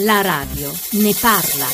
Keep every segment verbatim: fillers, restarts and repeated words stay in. La radio ne parla.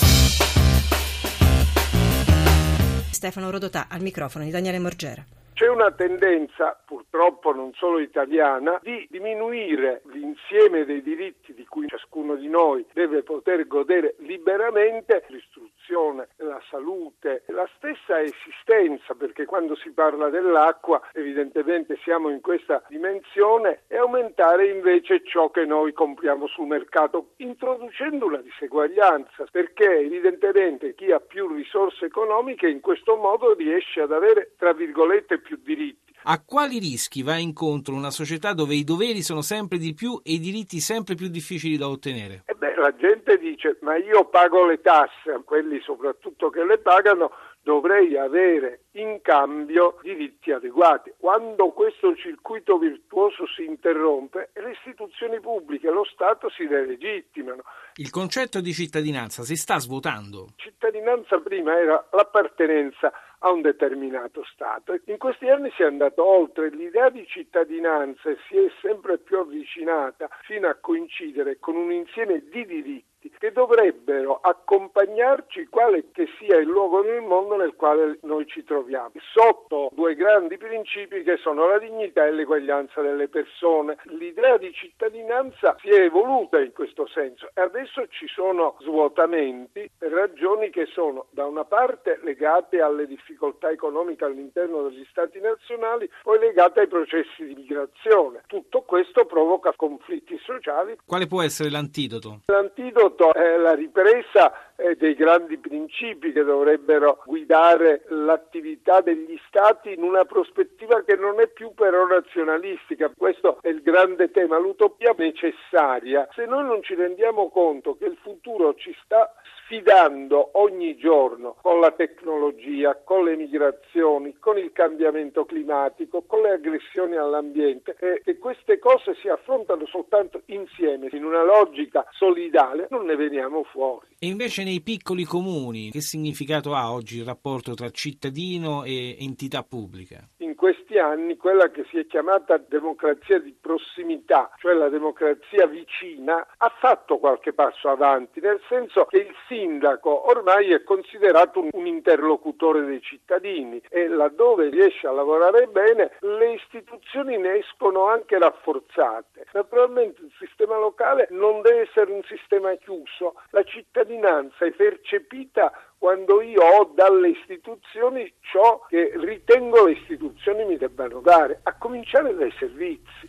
Stefano Rodotà al microfono di Daniele Morgera. C'è una tendenza, purtroppo non solo italiana, di diminuire l'insieme dei diritti di cui ciascuno di noi deve poter godere liberamente, l'istruzione, la salute, la stessa esistenza, perché quando si parla dell'acqua evidentemente siamo in questa dimensione, e aumentare invece ciò che noi compriamo sul mercato, introducendo una diseguaglianza, perché evidentemente chi ha più risorse economiche in questo modo riesce ad avere, tra virgolette, più diritti. A quali rischi va incontro una società dove i doveri sono sempre di più e i diritti sempre più difficili da ottenere? Eh beh, la gente dice, ma io pago le tasse, quelli soprattutto che le pagano dovrei avere in cambio diritti adeguati. Quando questo circuito virtuoso si interrompe, le istituzioni pubbliche, lo Stato si delegittimano. Il concetto di cittadinanza si sta svuotando. Cittadinanza prima era l'appartenenza a un determinato Stato. In questi anni si è andato oltre, l'idea di cittadinanza si è sempre più avvicinata fino a coincidere con un insieme di diritti che dovrebbero accompagnarci quale che sia il luogo nel mondo nel quale noi ci troviamo, sotto due grandi principi che sono la dignità e l'eguaglianza delle persone. L'idea di cittadinanza si è evoluta in questo senso e adesso ci sono svuotamenti per ragioni che sono da una parte legate alle difficoltà economiche all'interno degli stati nazionali, poi legate ai processi di migrazione. Tutto questo provoca conflitti sociali. Quale può essere l'antidoto? L'antidoto è la ripresa dei grandi principi che dovrebbero guidare l'attività degli Stati in una prospettiva che non è più però nazionalistica. Questo è il grande tema, l'utopia necessaria. Se noi non ci rendiamo conto che il futuro ci sta sfidando ogni giorno con la tecnologia, con le migrazioni, con il cambiamento climatico, con le aggressioni all'ambiente, e che queste cose si affrontano soltanto insieme, in una logica solidale, non ne veniamo fuori. E invece nei piccoli comuni, che significato ha oggi il rapporto tra cittadino e entità pubblica? In questi anni quella che si è chiamata democrazia di prossimità, cioè la democrazia vicina, ha fatto qualche passo avanti, nel senso che il sindaco ormai è considerato un, un interlocutore dei cittadini e laddove riesce a lavorare bene le istituzioni ne escono anche rafforzate. Naturalmente il sistema locale non deve essere un sistema chiuso, la cittadinanza è percepita quando io ho dalle istituzioni ciò che ritengo le istituzioni mi debbano dare, a cominciare dai servizi.